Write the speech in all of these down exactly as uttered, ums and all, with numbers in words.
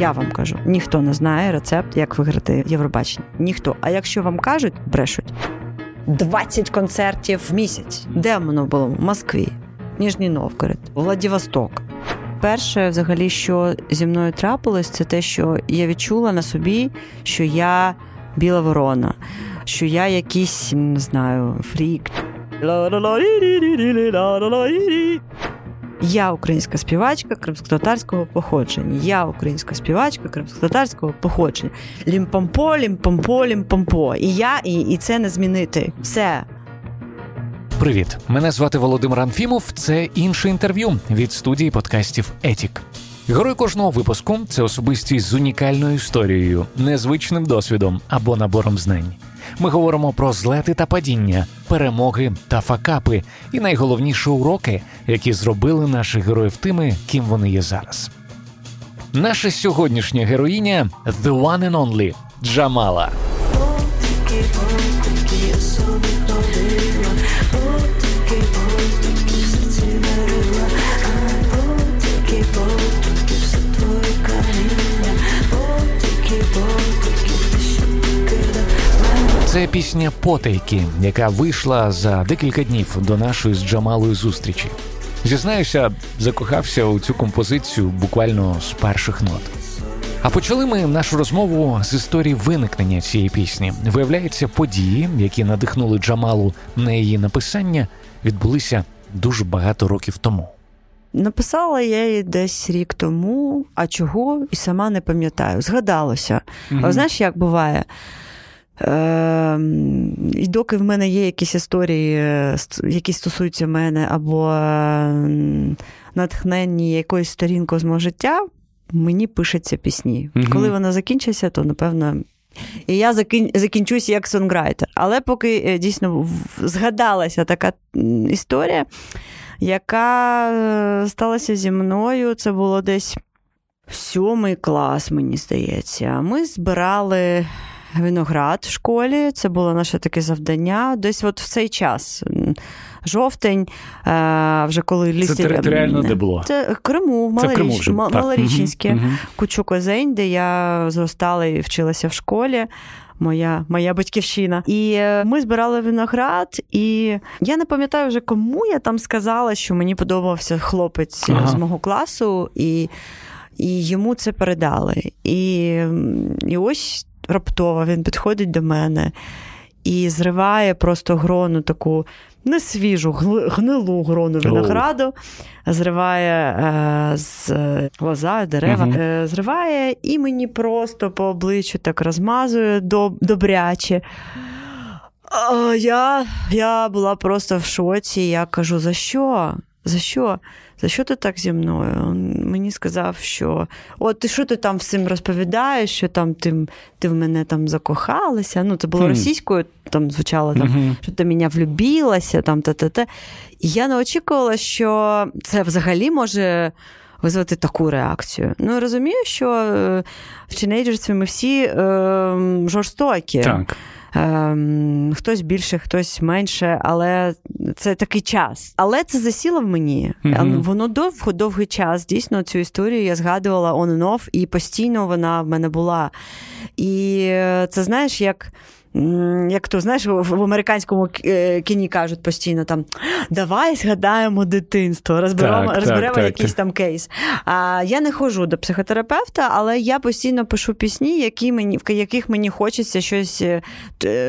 Я вам кажу, ніхто не знає рецепт, як виграти Євробачення. Ніхто. А якщо вам кажуть, брешуть. двадцять концертів в місяць. Де воно було? В Москві, Ніжній Новгород, Владивосток. Перше, взагалі, що зі мною трапилось, це те, що я відчула на собі, що я біла ворона, що я якийсь, не знаю, фрік. Я українська співачка кримськотатарського походження. Я українська співачка кримськотатарського походження. Лімпампо, лімпампо, лімпампо. І я, і, і це не змінити. Все. Привіт. Мене звати Володимир Анфімов. Це інше інтерв'ю від студії подкастів «Етік». Герой кожного випуску – це особистість з унікальною історією, незвичним досвідом або набором знань. Ми говоримо про злети та падіння, перемоги та факапи і найголовніші уроки, які зробили наших героїв тими, ким вони є зараз. Наша сьогоднішня героїня – The One and Only – Джамала. Це пісня «Потайки», яка вийшла за декілька днів до нашої з Джамалою зустрічі. Зізнаюся, закохався у цю композицію буквально з перших нот. А почали ми нашу розмову з історії виникнення цієї пісні. Виявляється, події, які надихнули Джамалу на її написання, відбулися дуже багато років тому. Написала я її десь рік тому, а чого, і сама не пам'ятаю. Згадалося. Mm-hmm. А знаєш, як буває? Е, і доки в мене є якісь історії, які стосуються мене, або натхненні якоюсь сторінкою з мого життя, мені пишуться пісні. Угу. Коли вона закінчиться, то, напевно, і я закін... закінчусь як сонграйтер. Але поки дійсно згадалася така історія, яка сталася зі мною, це було десь сьомий клас, мені здається. Ми збирали виноград в школі, це було наше таке завдання. Десь от в цей час, жовтень, вже коли лісі... Це територіально де було? Це Криму, Малоріч... Малорічнське, угу. Кучокозень, де я зростала і вчилася в школі, моя, моя батьківщина. І ми збирали виноград, і я не пам'ятаю вже, кому я там сказала, що мені подобався хлопець ага. з мого класу, і, і йому це передали. І, і ось раптово він підходить до мене і зриває просто грону таку несвіжу, гнилу грону винограду, oh. зриває е, з лоза, дерева, uh-huh. е, зриває і мені просто по обличчю так розмазує доб- добряче. А я, я була просто в шоці, я кажу, за що? За що? За що ти так зі мною? Він мені сказав, що от ти що ти там всім розповідаєш, що там ти, ти в мене там закохалася. Ну, це було mm. російською, там звучало, там, mm-hmm. що ти мене влюбилася, там та-та-та. І я не очікувала, що це взагалі може визвати таку реакцію. Ну, я розумію, що в тінейджерстві ми всі е, жорстокі. Так. Хтось більше, хтось менше, але це такий час. Але це засіло в мені. Mm-hmm. Воно довго, довгий час. Дійсно, цю історію я згадувала on and off, і постійно вона в мене була. І це, знаєш, як... Як то, знаєш, в американському кіні кажуть постійно там давай згадаємо дитинство, розберемо, так, розберемо так, якийсь так. там кейс. А я не ходжу до психотерапевта, але я постійно пишу пісні, які мені, в яких мені хочеться щось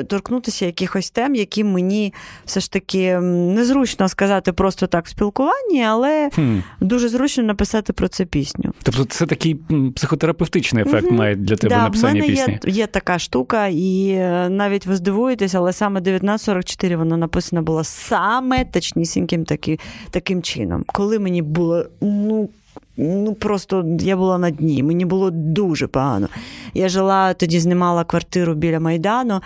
торкнутися, якихось тем, які мені все ж таки незручно сказати просто так в спілкуванні, але хм. дуже зручно написати про це пісню. Тобто це такий психотерапевтичний ефект mm-hmm. має для тебе да, написання пісні? Так, в мене є, є така штука, і навіть ви здивуєтесь, але саме дев'ятнадцять сорок чотири вона написана була саме точнісіньким такі, таким чином. Коли мені було, ну, ну просто я була на дні, мені було дуже погано. Я жила, тоді знімала квартиру біля Майдану,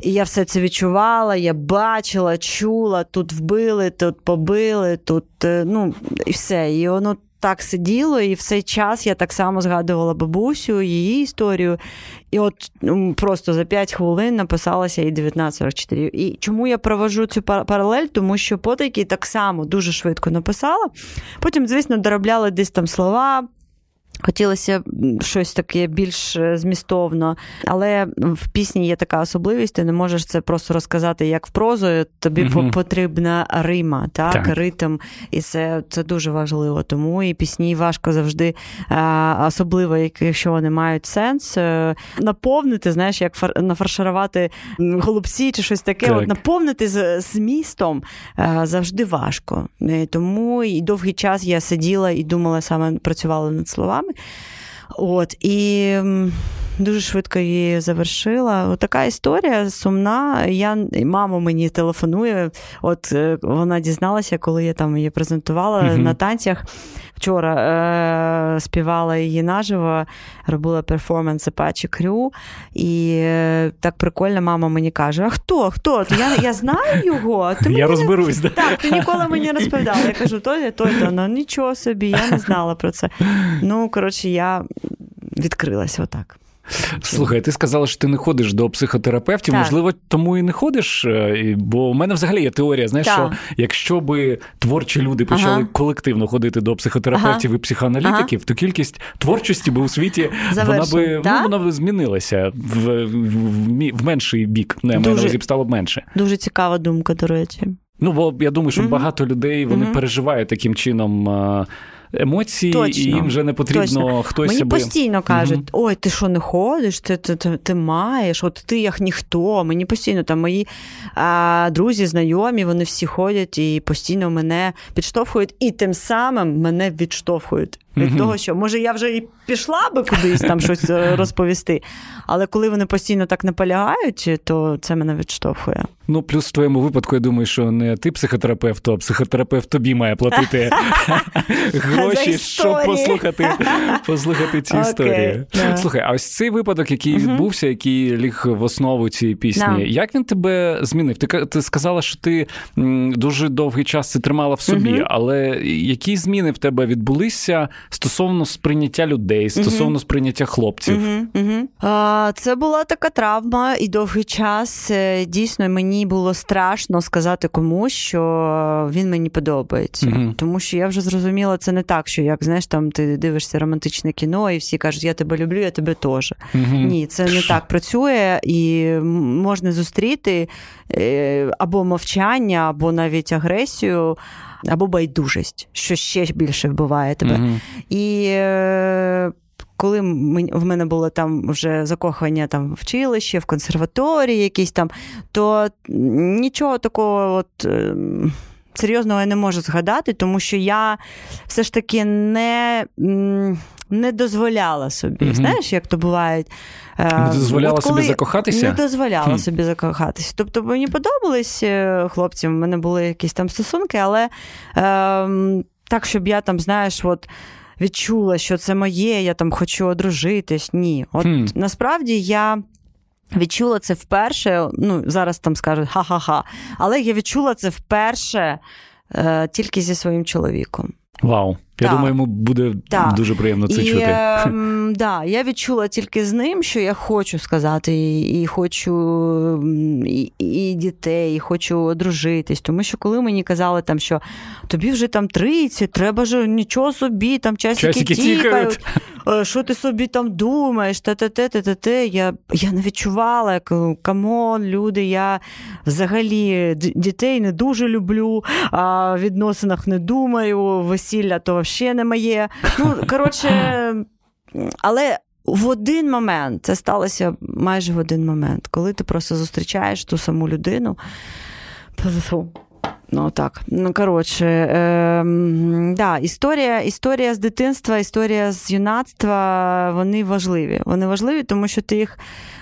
і я все це відчувала, я бачила, чула, тут вбили, тут побили, тут, ну, і все. І воно так сиділо, і в цей час я так само згадувала бабусю, її історію. І от просто за п'ять хвилин написалася і дев'ятнадцять сорок чотири. І чому я проводжу цю паралель? Тому що «Потайки» так само дуже швидко написала. Потім, звісно, доробляли десь там слова, Хотілося щось таке більш змістовно, але в пісні є така особливість, ти не можеш це просто розказати як в прозою, тобі mm-hmm. потрібна рима, так? Так. Ритм, і це, це дуже важливо, тому і пісні важко завжди, особливо якщо вони мають сенс, наповнити, знаєш, як фар... нафарширувати голубці чи щось таке, так. От наповнити змістом завжди важко, тому і довгий час я сиділа і думала, саме працювала над словами. От, і дуже швидко її завершила. От така історія сумна. Я, мама мені телефонує, от вона дізналася, коли я там її презентувала mm-hmm. на танцях. Вчора е- співала її наживо, робила перформанс Apache Crew, і е- так прикольно мама мені каже, а хто, хто? То я, я знаю його. Ти я розберусь. Не... Да. Так, ти ніколи мені не розповідала. Я кажу, той, той, той, ну нічого собі, я не знала про це. Ну, коротше, я відкрилася отак. Слухай, ти сказала, що ти не ходиш до психотерапевтів, так. Можливо, тому і не ходиш, бо в мене взагалі є теорія, знаєш, так. Що якщо би творчі люди почали ага. колективно ходити до психотерапевтів ага. і психоаналітиків, ага. то кількість творчості би у світі, Завершим. вона би, ну, вона би змінилася в, в, в, в менший бік, не, дуже, мене стало б менше. Дуже цікава думка, до речі. Ну, бо я думаю, що mm-hmm. багато людей, вони mm-hmm. переживають таким чином емоції, точно, і їм вже не потрібно точно. Хтось мені себе... постійно кажуть, mm-hmm. ой, ти що не ходиш, ти, ти, ти, ти маєш, от ти як ніхто. Мені постійно, там мої а, друзі, знайомі, вони всі ходять і постійно мене підштовхують, і тим самим мене відштовхують. Від mm-hmm. того, що, може, я вже і пішла би кудись там щось розповісти, але коли вони постійно так наполягають, то це мене відштовхує. Ну, плюс в твоєму випадку, я думаю, що не ти психотерапевт, а психотерапевт тобі має платити гроші, щоб послухати, послухати ці okay. історії. Yeah. Слухай, а ось цей випадок, який mm-hmm. відбувся, який ліг в основу цієї пісні, yeah. як він тебе змінив? Ти, ти сказала, що ти м, дуже довгий час це тримала в собі, mm-hmm. але які зміни в тебе відбулися стосовно сприйняття людей, стосовно mm-hmm. сприйняття хлопців? Mm-hmm. Mm-hmm. А, це була така травма, і довгий час дійсно мені було страшно сказати комусь, що він мені подобається. Mm-hmm. Тому що я вже зрозуміла, це не так, що як, знаєш, там ти дивишся романтичне кіно, і всі кажуть, я тебе люблю, я тебе теж. Mm-hmm. Ні, це не так працює, і можна зустріти або мовчання, або навіть агресію, або байдужість, що ще більше вбиває тебе. Mm-hmm. І е, коли в мене було там вже закохання там, в училищі, в консерваторії якісь там, то нічого такого от, е, серйозного я не можу згадати, тому що я все ж таки не... М- Не дозволяла собі, mm-hmm. знаєш, як то буває. Не дозволяла собі закохатися? Не дозволяла hmm. собі закохатися. Тобто мені подобались хлопці, в мене були якісь там стосунки, але е, так, щоб я там, знаєш, от відчула, що це моє, я там хочу одружитись. Ні. От hmm. насправді я відчула це вперше, ну, зараз там скажуть ха-ха-ха, але я відчула це вперше е, тільки зі своїм чоловіком. Вау. Я так. думаю, йому буде так. дуже приємно це і, чути. Так, е, да, я відчула тільки з ним, що я хочу сказати, і, і хочу і, і дітей, і хочу одружитись. Тому що коли мені казали, там, що тобі вже там тридцять, треба ж нічого собі, там часики, часики тікають, тікають, що ти собі там думаєш, та-та-те-те-те-те. Я, я не відчувала, камон, люди, я взагалі дітей не дуже люблю, а в відносинах не думаю, весілля то ще не моє. Ну, коротше, але в один момент, це сталося майже в один момент, коли ти просто зустрічаєш ту саму людину. Ну, так. Ну, коротше, е, да, історія, історія з дитинства, історія з юнацтва, вони важливі. Вони важливі, тому що ти їх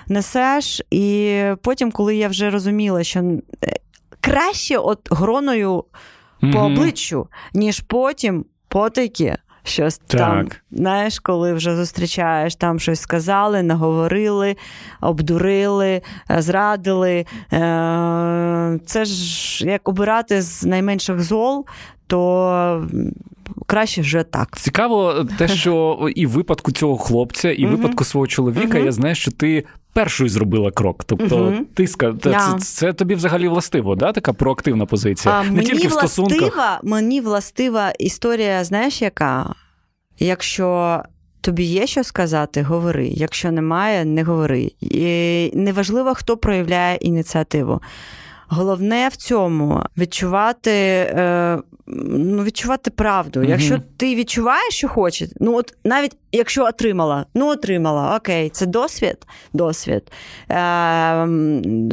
несеш, і потім, коли я вже розуміла, що краще от гроною mm-hmm. по обличчю, ніж потім Потайки, щось так. там, знаєш, коли вже зустрічаєш, там щось сказали, наговорили, обдурили, зрадили. Це ж як обирати з найменших зол, то краще вже так. Цікаво те, що і в випадку цього хлопця, і в випадку свого чоловіка, я знаю, що ти першою зробила крок. Тобто mm-hmm. ти сказала, yeah. це, це тобі взагалі властиво, да? Така проактивна позиція? А, не мені тільки в властива, стосунках. Мені властива історія, знаєш, яка? Якщо Тобі є що сказати? Говори. Якщо немає, не говори. І неважливо, хто проявляє ініціативу. Головне в цьому відчувати, ну, відчувати правду. Угу. Якщо ти відчуваєш, що хочеш, ну от навіть якщо отримала, ну отримала, окей, це досвід, досвід. Е,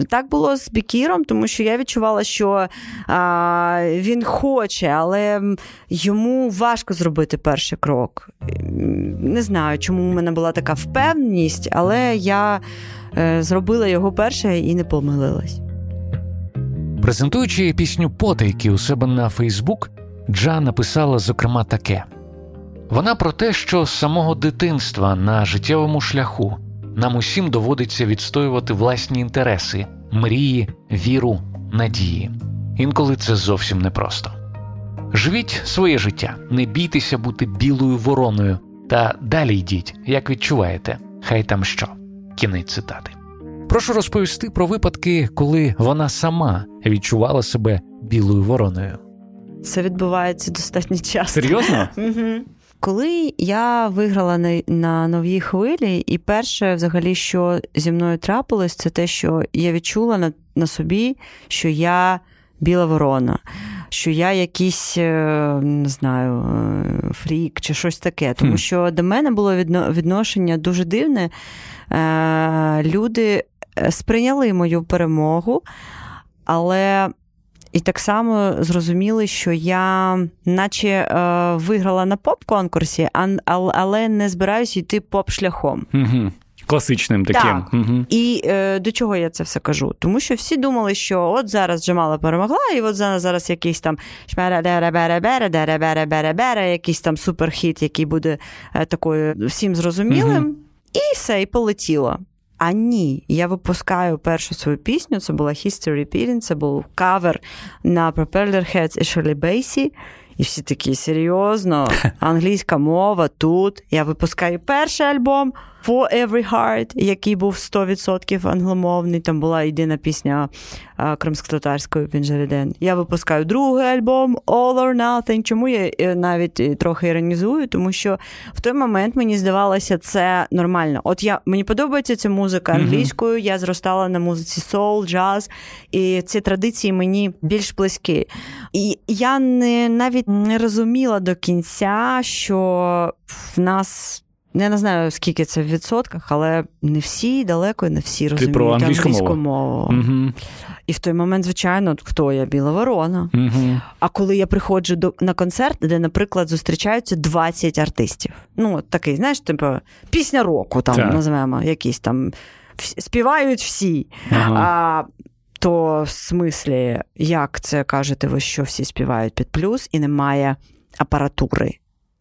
так було з Бікіром, тому що я відчувала, що е, він хоче, але йому важко зробити перший крок. Не знаю, чому в мене була така впевненість, але я е, зробила його перше і не помилилась. Презентуючи пісню «Потайки» у себе на Фейсбук, Джа написала, зокрема, таке. Вона про те, що з самого дитинства на життєвому шляху нам усім доводиться відстоювати власні інтереси, мрії, віру, надії. Інколи це зовсім непросто. Живіть своє життя, не бійтеся бути білою вороною та далі йдіть, як відчуваєте, хай там що. Кінець цитати. Прошу розповісти про випадки, коли вона сама відчувала себе білою вороною. Це відбувається достатньо часто. Серйозно? Угу. Коли я виграла на, на новій хвилі, і перше, взагалі, що зі мною трапилось, це те, що я відчула на, на собі, що я біла ворона, що я якийсь, не знаю, фрік чи щось таке. Тому що до мене було відно, відношення дуже дивне. Е, люди сприйняли мою перемогу, але і так само зрозуміли, що я наче е, виграла на поп-конкурсі, а, але не збираюся йти поп-шляхом. Угу. Класичним таким. Так. Угу. І е, до чого я це все кажу? Тому що всі думали, що от зараз Джамала перемогла, і от зараз якийсь там якийсь там суперхіт, який буде е, такою всім зрозумілим. Угу. І все, і полетіло. А ні, я випускаю першу свою пісню, це була History Repeating, це був кавер на Propellerheads і Шерлі Бейсі. І всі такі, серйозно, англійська мова тут. Я випускаю перший альбом For Every Heart, який був сто відсотків англомовний, там була єдина пісня кримськотатарською «Пінжеріден». Я випускаю другий альбом All or Nothing, чому я навіть трохи іронізую, тому що в той момент мені здавалося це нормально. От я, мені подобається ця музика англійською, я зростала на музиці соул, джаз, і ці традиції мені більш близькі. І я не, навіть не розуміла до кінця, що в нас... Я не знаю, скільки це в відсотках, але не всі, далеко не всі розуміють англійську, англійську мову. Угу. І в той момент, звичайно, хто я? Біла ворона. Угу. А коли я приходжу до, на концерт, де, наприклад, зустрічаються двадцять артистів. Ну, от такий, знаєш, типу, пісня року, там, так. називаємо, якісь там, співають всі. Ага. А, то, в смислі, як це кажете ви, що всі співають під плюс і немає апаратури?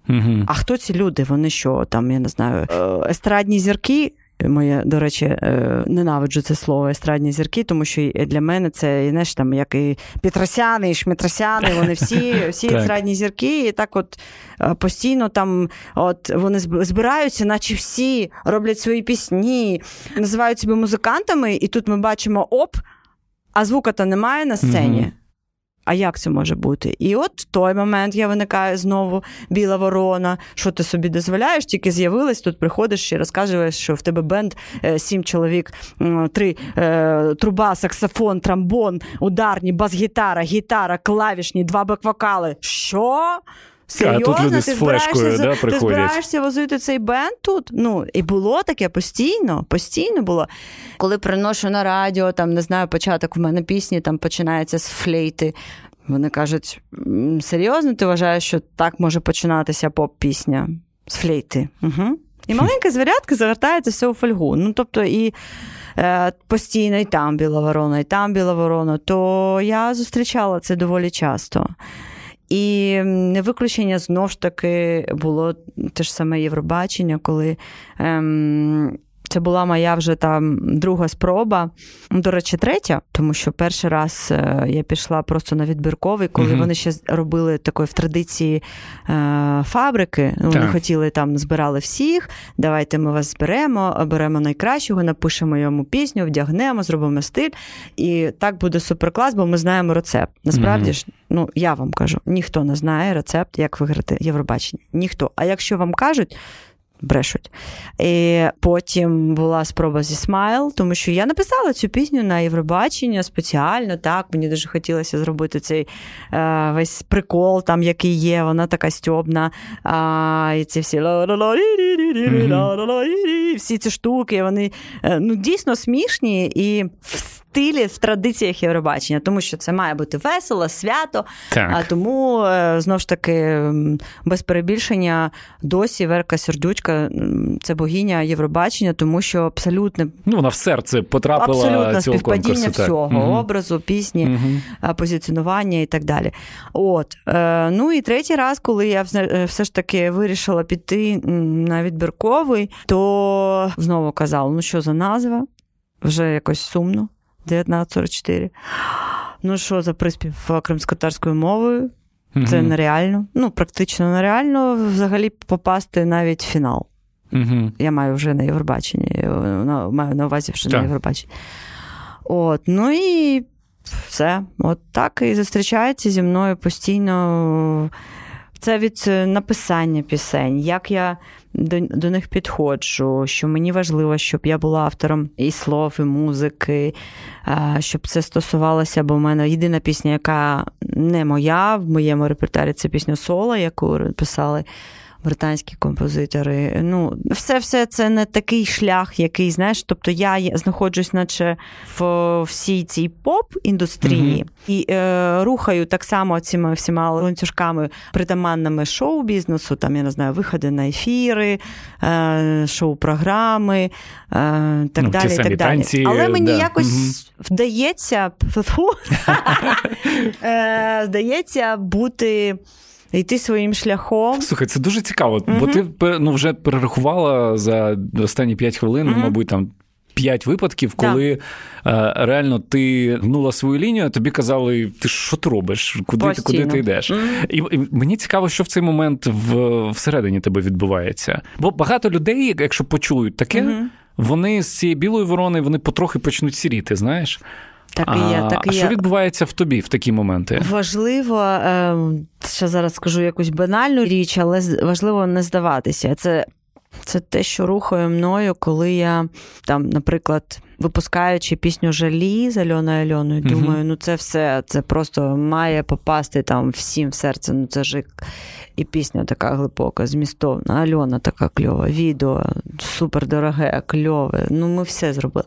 Угу. А хто ці люди? Вони що, там, я не знаю, естрадні зірки, моє, до речі, ненавиджу це слово, естрадні зірки, тому що для мене це, знаєш, там, як і Петросяни, і Шмитросяни, вони всі, всі естрадні зірки, і так от постійно там, от, вони збираються, наче всі роблять свої пісні, називають себе музикантами, і тут ми бачимо, оп, а звука-то немає на сцені. Угу. А як це може бути? І от в той момент я виникаю знову біла ворона, що ти собі дозволяєш, тільки з'явилась, тут приходиш і розказуєш, що в тебе бенд, сім чоловік, три, труба, саксофон, тромбон, ударні, бас-гітара, гітара, клавішні, два бек-вокали. Що? Серйозно? А тут люди з флешкою, да, приходять? Ти збираєшся возити цей бенд тут? Ну, і було таке постійно, постійно було. Коли приношу на радіо, там, не знаю, початок в мене пісні, там починається з флейти. Вони кажуть, серйозно ти вважаєш, що так може починатися поп-пісня? З флейти. Угу. І маленька звірятка загортається все у фольгу. Ну, тобто, і е, постійно і там біла ворона, і там біла ворона. То я зустрічала це доволі часто. І не виключення знову ж таки було те ж саме Євробачення, коли ем, це була моя вже там друга спроба, до речі, третя, тому що перший раз я пішла просто на відбірковий, коли mm-hmm. вони ще робили такої в традиції е, фабрики, так. Вони хотіли там, збирали всіх, давайте ми вас зберемо, беремо найкращого, напишемо йому пісню, вдягнемо, зробимо стиль, і так буде суперклас, бо ми знаємо рецепт. Насправді ж, mm-hmm. ну, я вам кажу, ніхто не знає рецепт, як виграти Євробачення. Ніхто. А якщо вам кажуть, брешуть. І потім була спроба зі Смайл, тому що я написала цю пісню на Євробачення спеціально, так, мені дуже хотілося зробити цей е, весь прикол, там, який є, вона така стьобна, а, і ці всі mm-hmm. всі ці штуки, вони е, ну, дійсно смішні і в стилі, в традиціях Євробачення, тому що це має бути весело, свято, так. А тому, е, знову ж таки, без перебільшення, досі Верка Сердючка це богиня Євробачення, тому що абсолютно... Ну, вона в серце потрапила цього конкурсу. Абсолютно співпадіння всього, угу. образу, пісні, угу. позиціонування і так далі. От. Ну, і третій раз, коли я все ж таки вирішила піти на відбірковий, то знову казала, ну, що за назва? Вже якось сумно. тисяча дев'ятсот сорок чотири. Ну, що за приспів кримськотарською мовою? Це mm-hmm. нереально, ну, практично нереально взагалі попасти навіть в фінал. Mm-hmm. Я маю вже на Євробаченні, маю на увазі вже yeah. на Євробаченні. От, ну і все. От так і зустрічається зі мною постійно. Це від написання пісень, як я до, до них підходжу, що мені важливо, щоб я була автором і слов, і музики, щоб це стосувалося, бо в мене єдина пісня, яка не моя, в моєму репертуарі це пісня Sola, яку писали британські композитори. Ну, все-все це не такий шлях, який, знаєш, тобто я знаходжусь наче в всій цій поп-індустрії mm-hmm. і е, рухаю так само цими всіма ланцюжками, притаманними шоу-бізнесу, там, я не знаю, виходи на ефіри, е, шоу-програми, е, так ну, далі, ті самі так далі. Танці, але мені да. якось mm-hmm. вдається, е, вдається бути... йти своїм шляхом. Слухай, це дуже цікаво, mm-hmm. бо ти ну, вже перерахувала за останні п'ять хвилин, mm-hmm. мабуть, там п'ять випадків, коли да. е, реально ти гнула свою лінію, тобі казали, ти що ти робиш, куди ти, куди ти йдеш. Mm-hmm. І, і мені цікаво, що в цей момент в, всередині тебе відбувається. Бо багато людей, якщо почують таке, mm-hmm. вони з цієї білої ворони, вони потрохи почнуть сіріти, знаєш. Так а, і є, так і а що відбувається в тобі в такі моменти? Важливо, е, ще зараз скажу якусь банальну річ, але важливо не здаватися. Це, це те, що рухає мною, коли я, там, наприклад, випускаючи пісню «Жалі» з Альоною Альоною, угу. думаю, ну це все, це просто має попасти там всім в серце, ну це ж і пісня така глибока, змістовна, Альона така кльова, відео супердороге, кльове, ну ми все зробили.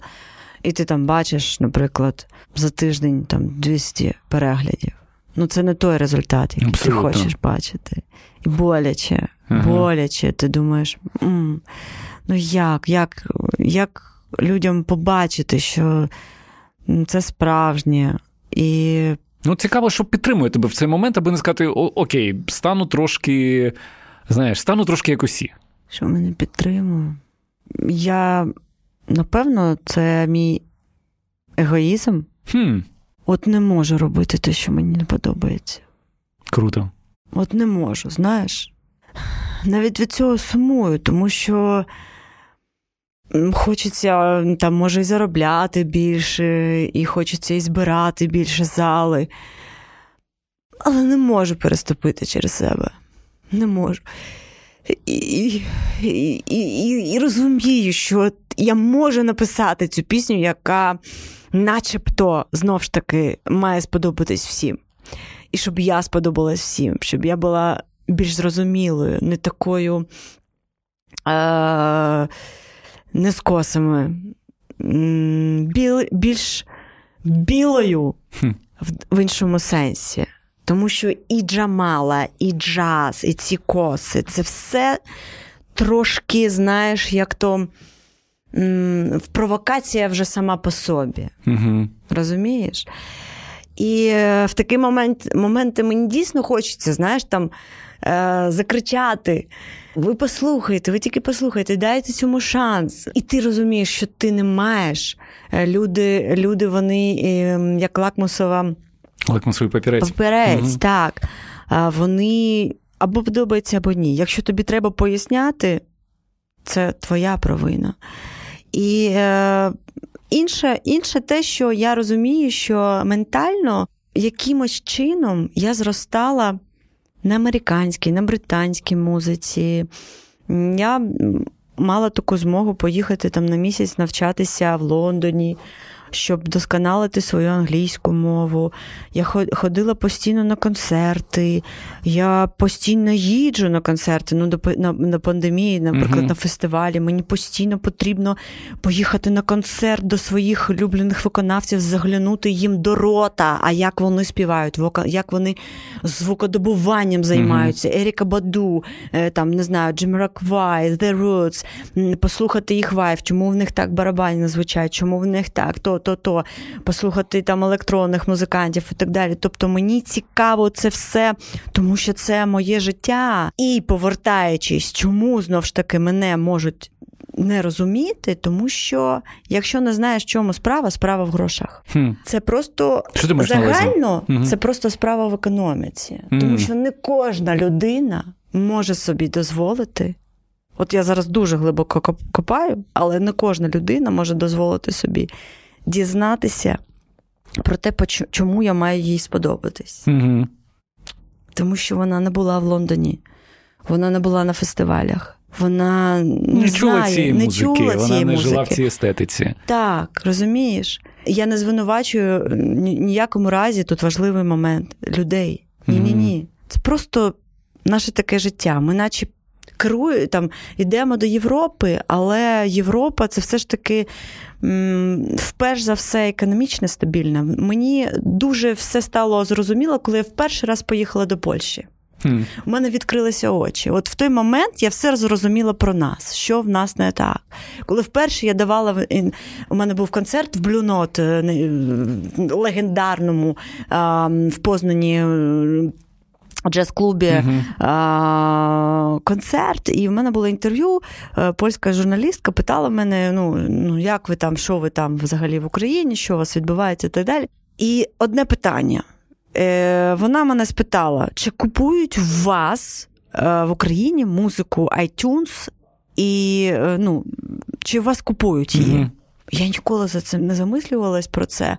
І ти там бачиш, наприклад, за тиждень там двісті переглядів. Ну, це не той результат, який абсолютно. Ти хочеш бачити. І боляче, ага. боляче. Ти думаєш, ну як, як, як людям побачити, що це справжнє. І... Ну, цікаво, що підтримує тебе в цей момент, аби не сказати, окей, стану трошки, знаєш, стану трошки як усі. Що мене підтримує? Я... Напевно, це мій егоїзм. Хм. От не можу робити те, що мені не подобається. Круто. От не можу, знаєш. Навіть від цього сумую, тому що хочеться, там, може, і заробляти більше, і хочеться і збирати більше зали. Але не можу переступити через себе. Не можу. І, і, і, і, і розумію, що я можу написати цю пісню, яка начебто, знов ж таки, має сподобатись всім. І щоб я сподобалась всім, щоб я була більш зрозумілою, не такою е- не з косами, Біл, більш білою в, в іншому сенсі. Тому що і Джамала, і джаз, і ці коси, це все трошки, знаєш, як то м- провокація вже сама по собі. Угу. Розумієш? І е, в такі момент, моменти мені дійсно хочеться, знаєш, там е, закричати. Ви послухайте, ви тільки послухайте, дайте цьому шанс. І ти розумієш, що ти не маєш. Люди, люди вони е, як лакмусова... Лакмусовий папірець. Папірець, угу. так. Вони або подобаються, або ні. Якщо тобі треба поясняти, це твоя провина. І е, інше, інше те, що я розумію, що ментально якимось чином я зростала на американській, на британській музиці. Я мала таку змогу поїхати там на місяць навчатися в Лондоні, щоб досконалити свою англійську мову. Я ходила постійно на концерти, я постійно їжджу на концерти, ну, до, на, на пандемії, наприклад, угу. на фестивалі. Мені постійно потрібно поїхати на концерт до своїх улюблених виконавців, заглянути їм до рота, а як вони співають, як вони звукодобуванням займаються. Угу. Еріка Баду, там, не знаю, Jamiroquai, The Roots, послухати їх вайб, чому в них так барабані звучать, чому в них так, то, то, то, послухати там електронних музикантів і так далі. Тобто мені цікаво це все, тому що це моє життя. І повертаючись, чому, знов ж таки, мене можуть не розуміти, тому що якщо не знаєш, в чому справа, справа в грошах. Хм. Це просто загально, угу. це просто справа в економіці. Угу. Тому що не кожна людина може собі дозволити. От я зараз дуже глибоко копаю, але не кожна людина може дозволити собі дізнатися про те, чому я маю їй сподобатись. Mm-hmm. Тому що вона не була в Лондоні, вона не була на фестивалях, вона не, не чула знає, цієї не музики, чула вона цієї не музики. Жила в цій естетиці. Так, розумієш? Я не звинувачую ніякому разі, тут важливий момент, людей. Ні-ні-ні. Mm-hmm. Це просто наше таке життя. Ми наче керую, там, йдемо до Європи, але Європа – це все ж таки, м, вперш за все, економічно стабільна. Мені дуже все стало зрозуміло, коли я в перший раз поїхала до Польщі. Mm. У мене відкрилися очі. От в той момент я все зрозуміла про нас, що в нас не так. Коли вперше я давала, у мене був концерт в Blue Note, легендарному, в Познані, у джаз-клубі uh-huh. а, концерт, і в мене було інтерв'ю, польська журналістка питала мене, ну, ну, як ви там, що ви там взагалі в Україні, що у вас відбувається і так далі. І одне питання. Е, вона мене спитала, чи купують у вас е, в Україні музику iTunes, і, е, ну, чи у вас купують її? Uh-huh. Я ніколи за цим не замислювалась про це.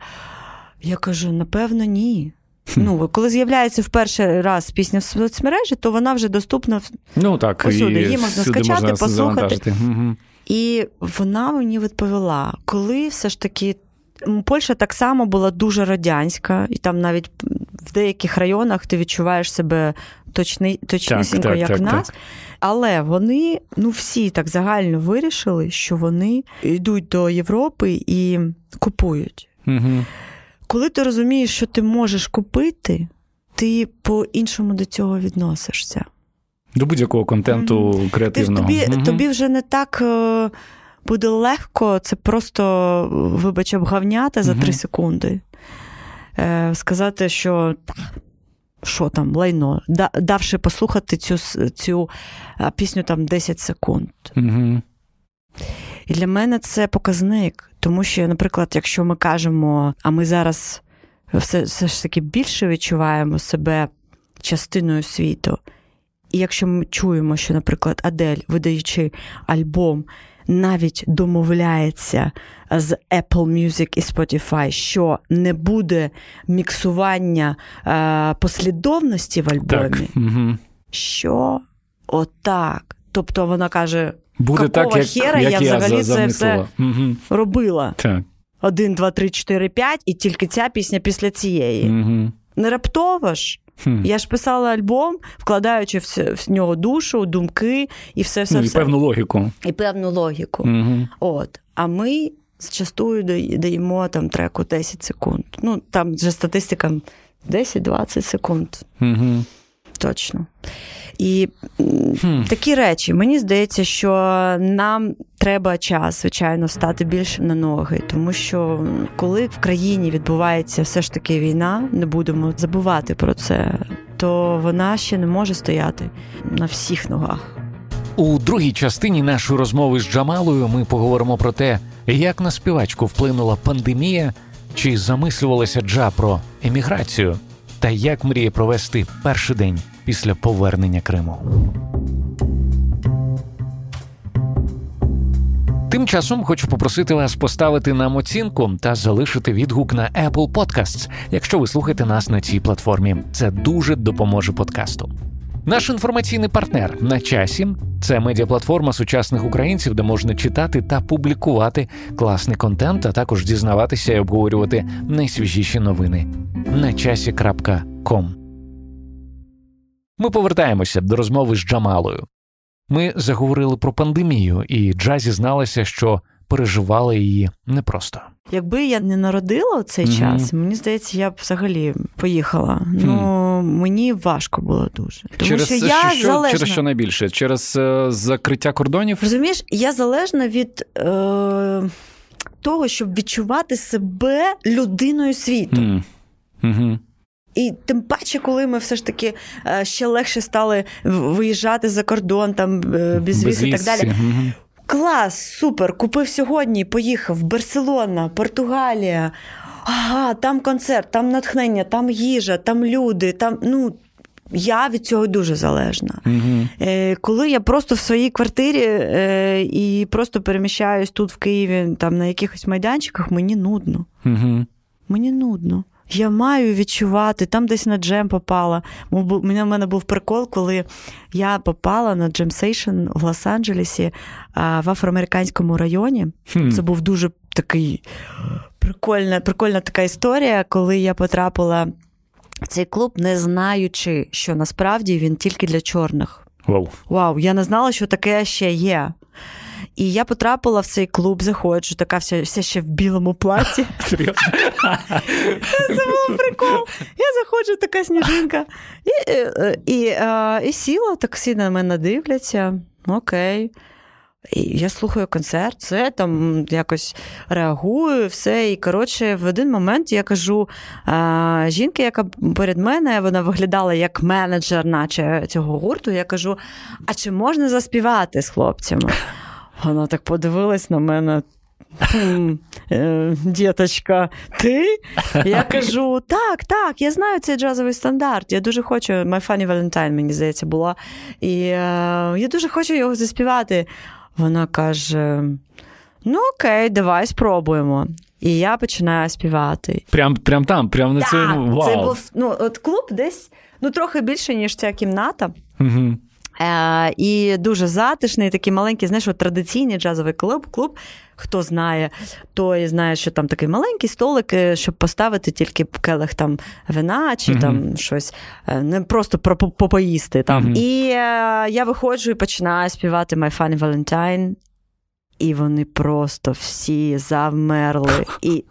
Я кажу, напевно, ні. Ну, коли з'являється в перший раз пісня в соцмережі, то вона вже доступна ну, так, усюди. Її можна скачати, можна послухати. Угу. І вона мені відповіла, коли все ж таки... Польща так само була дуже радянська, і там навіть в деяких районах ти відчуваєш себе точні, точнісінько, так, так, як так, нас. Так. Але вони, ну всі так загально вирішили, що вони йдуть до Європи і купують. Угу. Коли ти розумієш, що ти можеш купити, ти по-іншому до цього відносишся. До будь-якого контенту mm-hmm. креативного. Тобі, mm-hmm. тобі вже не так буде легко, це просто, вибач, обгавняти за три mm-hmm. секунди. Сказати, що що там, лайно, давши послухати цю, цю пісню там десять секунд. Mm-hmm. І для мене це показник, тому що, наприклад, якщо ми кажемо, а ми зараз все, все ж таки більше відчуваємо себе частиною світу, і якщо ми чуємо, що, наприклад, Адель, видаючи альбом, навіть домовляється з Apple Music і Spotify, що не буде міксування е- послідовності в альбомі, угу. що отак. Тобто вона каже... Буде Какого так, як, хера як я взагалі я це все угу. робила? Так. Один, два, три, чотири, п'ять, і тільки ця пісня після цієї. Угу. Не раптово ж. Хм. Я ж писала альбом, вкладаючи в, в нього душу, думки і все-все-все. Ну, і певну логіку. І певну логіку. Угу. От. А ми зачастую даємо там треку десять секунд. Ну, там вже статистика десять-двадцять секунд. Угу. Точно. І hmm. такі речі. Мені здається, що нам треба час, звичайно, стати більше на ноги. Тому що коли в країні відбувається все ж таки війна, не будемо забувати про це, то вона ще не може стояти на всіх ногах. У другій частині нашої розмови з Джамалою ми поговоримо про те, як на співачку вплинула пандемія, чи замислювалася Джа про еміграцію, та як мріє провести перший день після повернення Криму. Тим часом хочу попросити вас поставити нам оцінку та залишити відгук на Apple Podcasts, якщо ви слухаєте нас на цій платформі. Це дуже допоможе подкасту. Наш інформаційний партнер «На часі» – це медіаплатформа сучасних українців, де можна читати та публікувати класний контент, а також дізнаватися і обговорювати найсвіжіші новини. на часі крапка ком Ми повертаємося до розмови з Джамалою. Ми заговорили про пандемію, і Джа зізналася, що переживала її непросто. Якби я не народила цей mm-hmm. час, мені здається, я б взагалі поїхала. Mm. Ну, мені важко було дуже. Тому через, що я що, залежна... Через що найбільше? Через е, закриття кордонів? Розумієш, я залежна від... Е, того, щоб відчувати себе людиною світу. Mm. Mm-hmm. І тим паче, коли ми все ж таки ще легше стали виїжджати за кордон, там, безвіз і так далі. Mm-hmm. Клас, супер, купив сьогодні, поїхав, Барселона, Португалія, ага, там концерт, там натхнення, там їжа, там люди, там, ну, я від цього дуже залежна. Mm-hmm. Коли я просто в своїй квартирі і просто переміщаюсь тут в Києві, там, на якихось майданчиках, мені нудно. Mm-hmm. Мені нудно. Я маю відчувати, там десь на джем попала. У мене був прикол, коли я попала на джем-сейшн в Лос-Анджелесі в афроамериканському районі. Хм. Це був дуже такий прикольна, прикольна така історія, коли я потрапила в цей клуб, не знаючи, що насправді він тільки для чорних. Вау. Вау, я не знала, що таке ще є. І я потрапила в цей клуб, заходжу, така вся, вся ще в білому платі. Серйозно? Це був прикол. Я заходжу, така сніжинка. І, і, і, і сіла, так всі на мене дивляться. Окей. І я слухаю концерт, все, там якось реагую, все. І, коротше, в один момент я кажу, а, жінка, яка перед мене, вона виглядала як менеджер наче цього гурту, я кажу, а чи можна заспівати з хлопцями? Вона так подивилась на мене, діточка, ти? Я кажу, так, так, я знаю цей джазовий стандарт, я дуже хочу, My funny Valentine, мені здається, була, і я дуже хочу його заспівати. Вона каже, ну окей, давай спробуємо. І я починаю співати. Прям, прям там, прям на да, цьому, вау. Це був, ну, от клуб десь, ну, трохи більше, ніж ця кімната. Угу. Е, і дуже затишний, такий маленький, знаєш, от традиційний джазовий клуб, клуб, хто знає, той знає, що там такий маленький столик, щоб поставити тільки келих там вина чи mm-hmm. там щось, не просто попоїсти там. Mm-hmm. І е, я виходжу і починаю співати My Funny Valentine, і вони просто всі завмерли. І,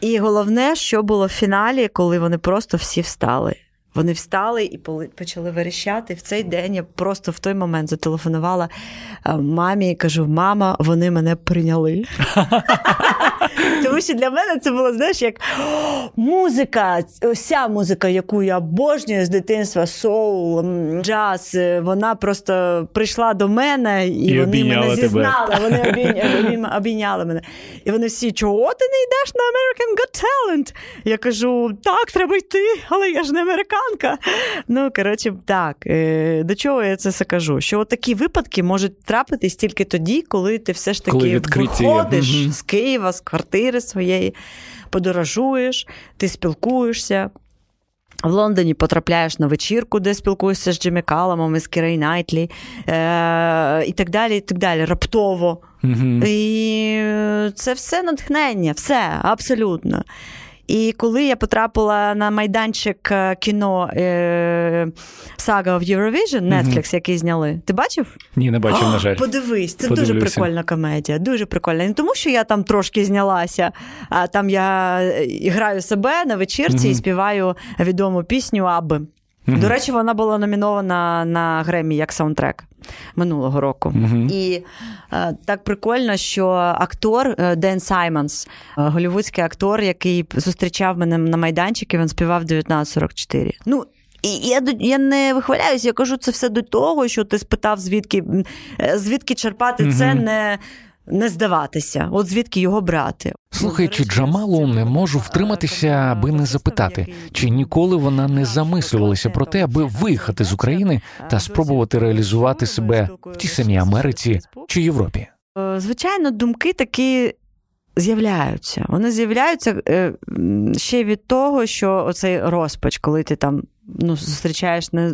і головне, що було в фіналі, коли вони просто всі встали. Вони встали і почали верещати. В цей день я просто в той момент зателефонувала мамі і кажу, мама, вони мене прийняли. Тому що для мене це було, знаєш, як музика, вся музика, яку я обожнюю з дитинства, соул, джаз, вона просто прийшла до мене, і, і вони мене зізнали, тебе. Вони обійняли мене. І вони всі, чого ти не йдеш на American Got Talent? Я кажу, так, треба йти, але я ж не американка. Ну, коротше, так, до чого я це все кажу? Що от такі випадки можуть трапитись тільки тоді, коли ти все ж таки виходиш mm-hmm. з Києва, з квартири своєї, подорожуєш, ти спілкуєшся. В Лондоні потрапляєш на вечірку, де спілкуєшся з Джиммі Калломом, із Кірей Найтлі, е- і так далі, і так далі, раптово. Mm-hmm. І це все натхнення, все, абсолютно. І коли я потрапила на майданчик кіно е- Сага в Eurovision, Netflix, mm-hmm. який зняли. Ти бачив? Ні, не бачив, О, на жаль. Подивись, це Подивлюся. Дуже прикольна комедія, дуже прикольна. Не тому, що я там трошки знялася, а там я граю себе на вечірці mm-hmm. і співаю відому пісню «Аби». Mm-hmm. До речі, вона була номінована на Греммі як саундтрек минулого року. Mm-hmm. І е, так прикольно, що актор е, Ден Саймонс, е, голівудський актор, який зустрічав мене на майданчику, він співав тисяча дев'ятсот сорок чотири. Ну, і я, я не вихваляюсь, я кажу це все до того, що ти спитав, звідки, звідки черпати mm-hmm. це, не... не здаватися. От звідки його брати? Слухаючи Джамалу, не можу втриматися, аби не запитати, чи ніколи вона не замислювалася про те, аби виїхати з України та спробувати реалізувати себе в тій самій Америці чи Європі? Звичайно, думки такі з'являються. Вони з'являються ще від того, що оцей розпач, коли ти там ну, зустрічаєш, не,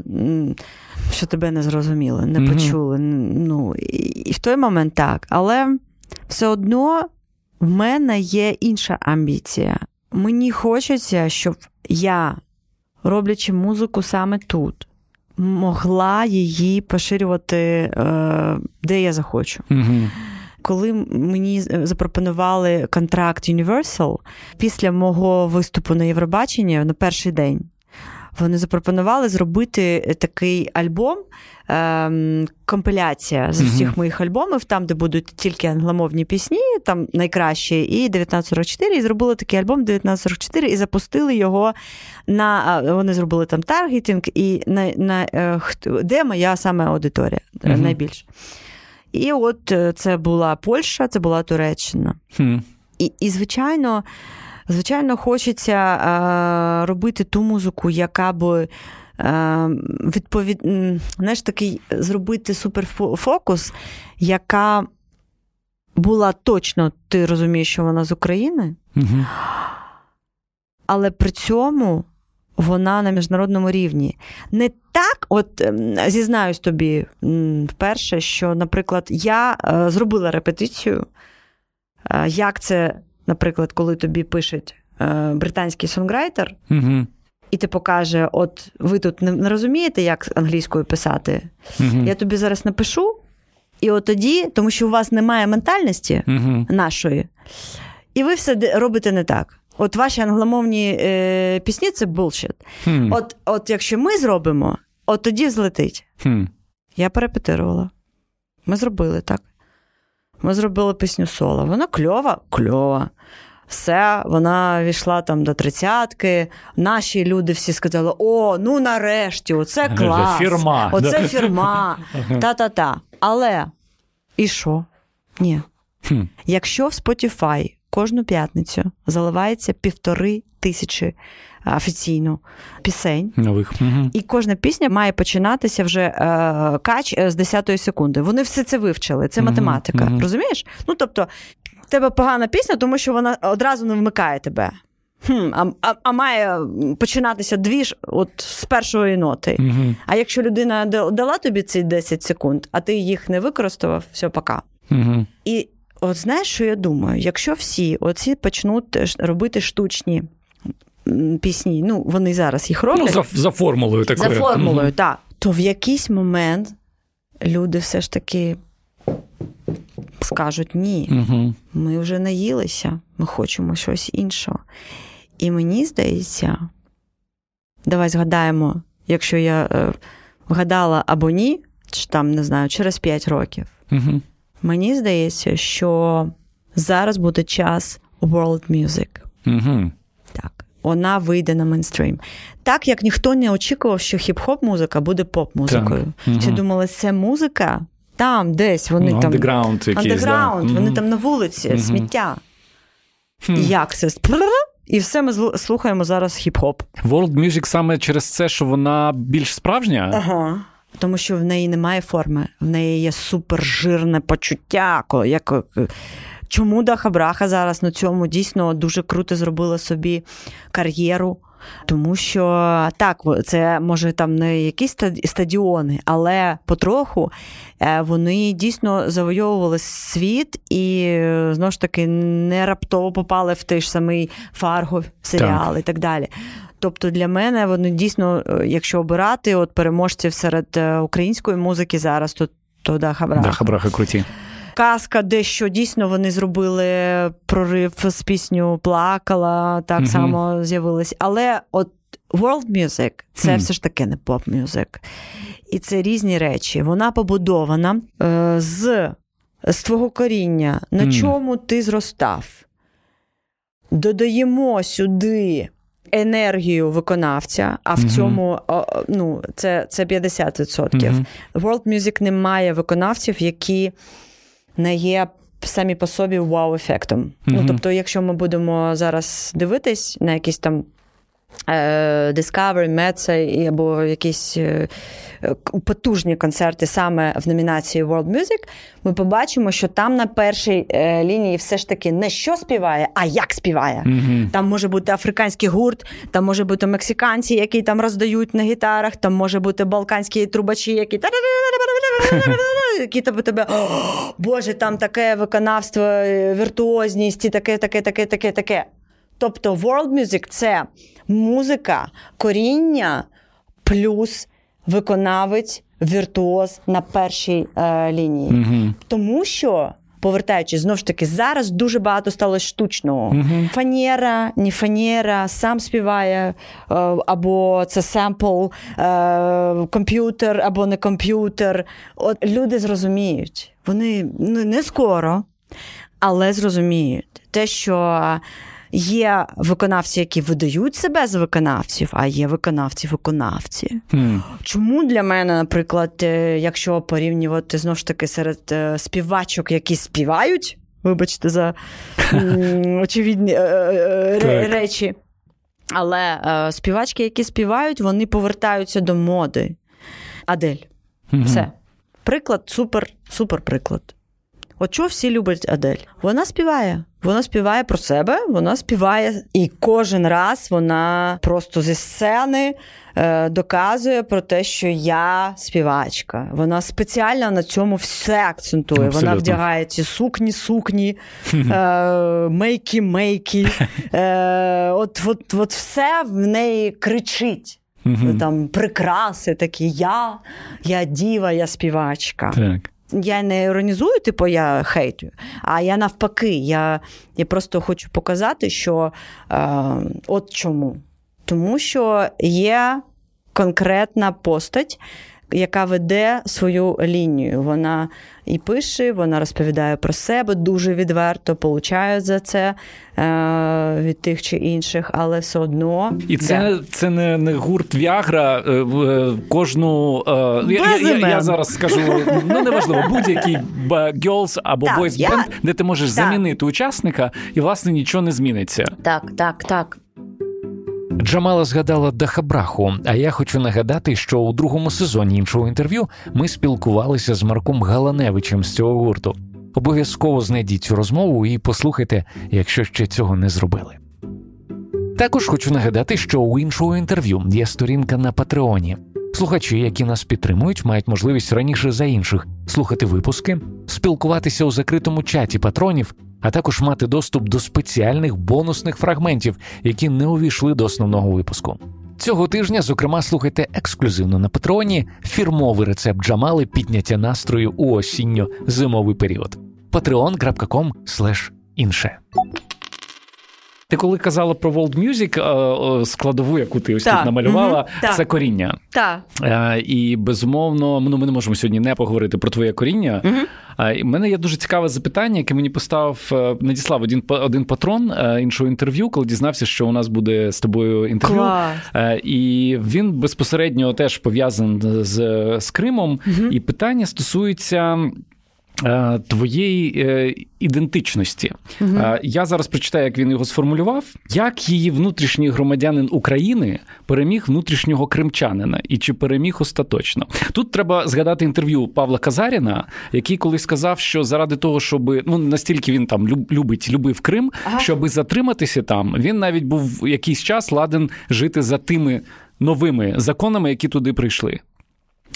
що тебе не зрозуміли, не mm-hmm. почули. Ну, і, і в той момент так. Але все одно в мене є інша амбіція. Мені хочеться, щоб я, роблячи музику саме тут, могла її поширювати, де я захочу. Mm-hmm. Коли мені запропонували контракт Universal, після мого виступу на Євробаченні, на перший день, вони запропонували зробити такий альбом, ем, компіляція з усіх mm-hmm. моїх альбомів, там, де будуть тільки англомовні пісні, там найкращі, і дев'ятнадцять сорок чотири, і зробили такий альбом дев'ятнадцять сорок чотири, і запустили його на, вони зробили там таргетинг, і на, на, де моя саме аудиторія mm-hmm. найбільше. І от це була Польща, це була Туреччина. Mm-hmm. І, і, звичайно, Звичайно, хочеться е, робити ту музику, яка би е, відповід... знаєш, такий зробити суперфокус, яка була точно, ти розумієш, що вона з України, угу. але при цьому вона на міжнародному рівні. Не так, от зізнаюсь тобі вперше, що, наприклад, я е, зробила репетицію, е, як це. Наприклад, коли тобі пишуть е, британський сонграйтер, угу. і ти покаже, от ви тут не, не розумієте, як англійською писати, угу. я тобі зараз напишу, і от тоді, тому що у вас немає ментальності угу. нашої, і ви все робите не так. От ваші англомовні е, пісні – це bullshit. Хм. От, от якщо ми зробимо, от тоді злетить. Хм. Я перепетирувала. Ми зробили так. Ми зробили пісню «Sola». Вона кльова? Кльова. Все, вона війшла там до тридцятки. Наші люди всі сказали, о, ну нарешті, оце клас. Фірма. Оце да. фірма. Та-та-та. Але, і що? Ні. Хм. Якщо в Spotify кожну п'ятницю заливається півтори тисячі офіційно пісень. Нових. Угу. І кожна пісня має починатися вже е, кач з десятої секунди. Вони все це вивчили. Це угу. математика. Угу. Розумієш? Ну, тобто, в тебе погана пісня, тому що вона одразу не вмикає тебе. Хм, а, а, а має починатися двіж от з першої ноти. Угу. А якщо людина дала тобі ці десять секунд, а ти їх не використовував, все, пока. Угу. І от знаєш, що я думаю? Якщо всі оці почнуть робити штучні пісні, ну, вони зараз їх роблять. Ну, за, за формулою такою. За формулою, mm-hmm. так. То в якийсь момент люди все ж таки скажуть, ні, mm-hmm. ми вже наїлися, ми хочемо щось іншого. І мені здається, давай згадаємо, якщо я е, вгадала або ні, чи там, не знаю, через п'ять років. Mm-hmm. Мені здається, що зараз буде час world music. Mm-hmm. Так. Вона вийде на мейнстрім. Так, як ніхто не очікував, що хіп-хоп-музика буде поп-музикою. Угу. Чи думали, це музика? Там, десь, вони ну, там... Андеграунд якийсь, андеграунд, да. вони угу. там на вулиці, угу. сміття. Хм. Як це? І все ми слухаємо зараз хіп-хоп. World music саме через це, що вона більш справжня? Ага. Тому що в неї немає форми. В неї є супержирне почуття, як... Чому Даха Браха зараз на цьому дійсно дуже круто зробила собі кар'єру? Тому що, так, це, може, там не якісь стадіони, але потроху вони дійсно завойовували світ і, знову ж таки, не раптово попали в той ж самий Фарго серіал так. і так далі. Тобто для мене вони дійсно, якщо обирати от переможців серед української музики зараз, то, то Даха Браха. Даха Браха круті. Казка, де що дійсно вони зробили прорив з пісню «Плакала», так mm-hmm. само з'явились. Але от world music – це mm. все ж таки не поп-мюзик. І це різні речі. Вона побудована е, з, з твого коріння, на mm. чому ти зростав. Додаємо сюди енергію виконавця, а в mm-hmm. цьому ну, це, це п'ятдесят відсотків. Mm-hmm. World music не має виконавців, які... не є самі по собі вау-ефектом. Mm-hmm. Ну, тобто, якщо ми будемо зараз дивитись на якісь там Discovery, Metz або якісь потужні концерти саме в номінації World Music, ми побачимо, що там на першій лінії все ж таки не що співає, а як співає. Mm-hmm. Там може бути африканський гурт, там може бути мексиканці, які там роздають на гітарах, там може бути балканські трубачі, які... які тебе, боже, там таке виконавство, віртуозність і таке, таке, таке, таке, таке. Тобто World Music – це музика, коріння плюс виконавець, віртуоз на першій е, лінії. Mm-hmm. Тому що, повертаючись, знову ж таки, зараз дуже багато стало штучного. Mm-hmm. Фанера, не фанера, сам співає, е, або це семпл, е, комп'ютер, або не комп'ютер. От люди зрозуміють. Вони ну, не скоро, але зрозуміють те, що... Є виконавці, які видають себе з виконавців, а є виконавці-виконавці. Mm. Чому для мене, наприклад, якщо порівнювати, знову ж таки, серед співачок, які співають, вибачте за м- очевидні е- е- ре- речі, але е- співачки, які співають, вони повертаються до моди. Адель. Mm-hmm. Все. Приклад, супер, супер приклад. От чого всі люблять Адель? Вона співає. Вона співає про себе, вона співає. І кожен раз вона просто зі сцени е, доказує про те, що я співачка. Вона спеціально на цьому все акцентує. Абсолютно. Вона вдягає ці сукні-сукні, е, мейки-мейки. Е, от, от, от все в неї кричить. Там прикраси такі. Я, я діва, я співачка. Так. Я не іронізую, типу, я хейтю, а я навпаки. Я, я просто хочу показати, що е, от чому. Тому що є конкретна постать, яка веде свою лінію. Вона і пише, вона розповідає про себе дуже відверто, получає за це е, від тих чи інших, але все одно... І це, да. Це не, не гурт Віагра, е, кожну... Е, я, я, я, я зараз скажу, ну неважливо, будь-який girls або так, boys я... band, де ти можеш так. замінити учасника, і, власне, нічого не зміниться. Так, так, так. Джамала згадала Даха Браху, а я хочу нагадати, що у другому сезоні іншого інтерв'ю ми спілкувалися з Марком Галаневичем з цього гурту. Обов'язково знайдіть цю розмову і послухайте, якщо ще цього не зробили. Також хочу нагадати, що у іншого інтерв'ю є сторінка на Патреоні. Слухачі, які нас підтримують, мають можливість раніше за інших слухати випуски, спілкуватися у закритому чаті патронів, а також мати доступ до спеціальних бонусних фрагментів, які не увійшли до основного випуску. Цього тижня, зокрема, слухайте ексклюзивно на Патреоні фірмовий рецепт Джамали «Підняття настрою у осінньо-зимовий період». патреон крапка ком слеш інше Ти коли казала про World Music, складову, яку ти ось так. тут намалювала, mm-hmm. це коріння. Так. І, безумовно, ну, ми не можемо сьогодні не поговорити про твоє коріння. Mm-hmm. У мене є дуже цікаве запитання, яке мені поставив, надіслав один, один патрон іншого інтерв'ю, коли дізнався, що у нас буде з тобою інтерв'ю. Клас. І він безпосередньо теж пов'язаний з, з Кримом. Mm-hmm. І питання стосується... твоєї ідентичності. Угу. Я зараз прочитаю, як він його сформулював. Як її внутрішній громадянин України переміг внутрішнього кримчанина? І чи переміг остаточно? Тут треба згадати інтерв'ю Павла Казаріна, який колись сказав, що заради того, щоб... Ну, настільки він там любить, любив Крим, ага. щоб затриматися там, він навіть був якийсь час ладен жити за тими новими законами, які туди прийшли.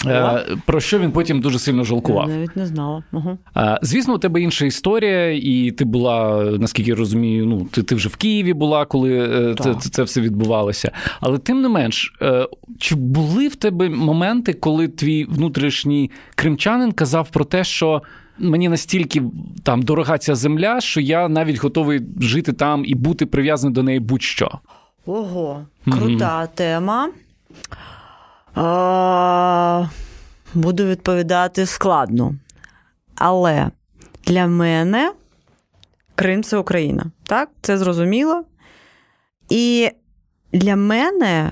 Е, про що він потім дуже сильно жалкував. Я навіть не знала. Угу. Е, звісно, у тебе інша історія, і ти була, наскільки я розумію, ну, ти, ти вже в Києві була, коли е, це, це все відбувалося. Але тим не менш, е, чи були в тебе моменти, коли твій внутрішній кримчанин казав про те, що мені настільки там дорога ця земля, що я навіть готовий жити там і бути прив'язаний до неї будь-що? Ого, крута mm-hmm. тема. А, буду відповідати складно. Але для мене Крим – це Україна. Так? Це зрозуміло. І для мене,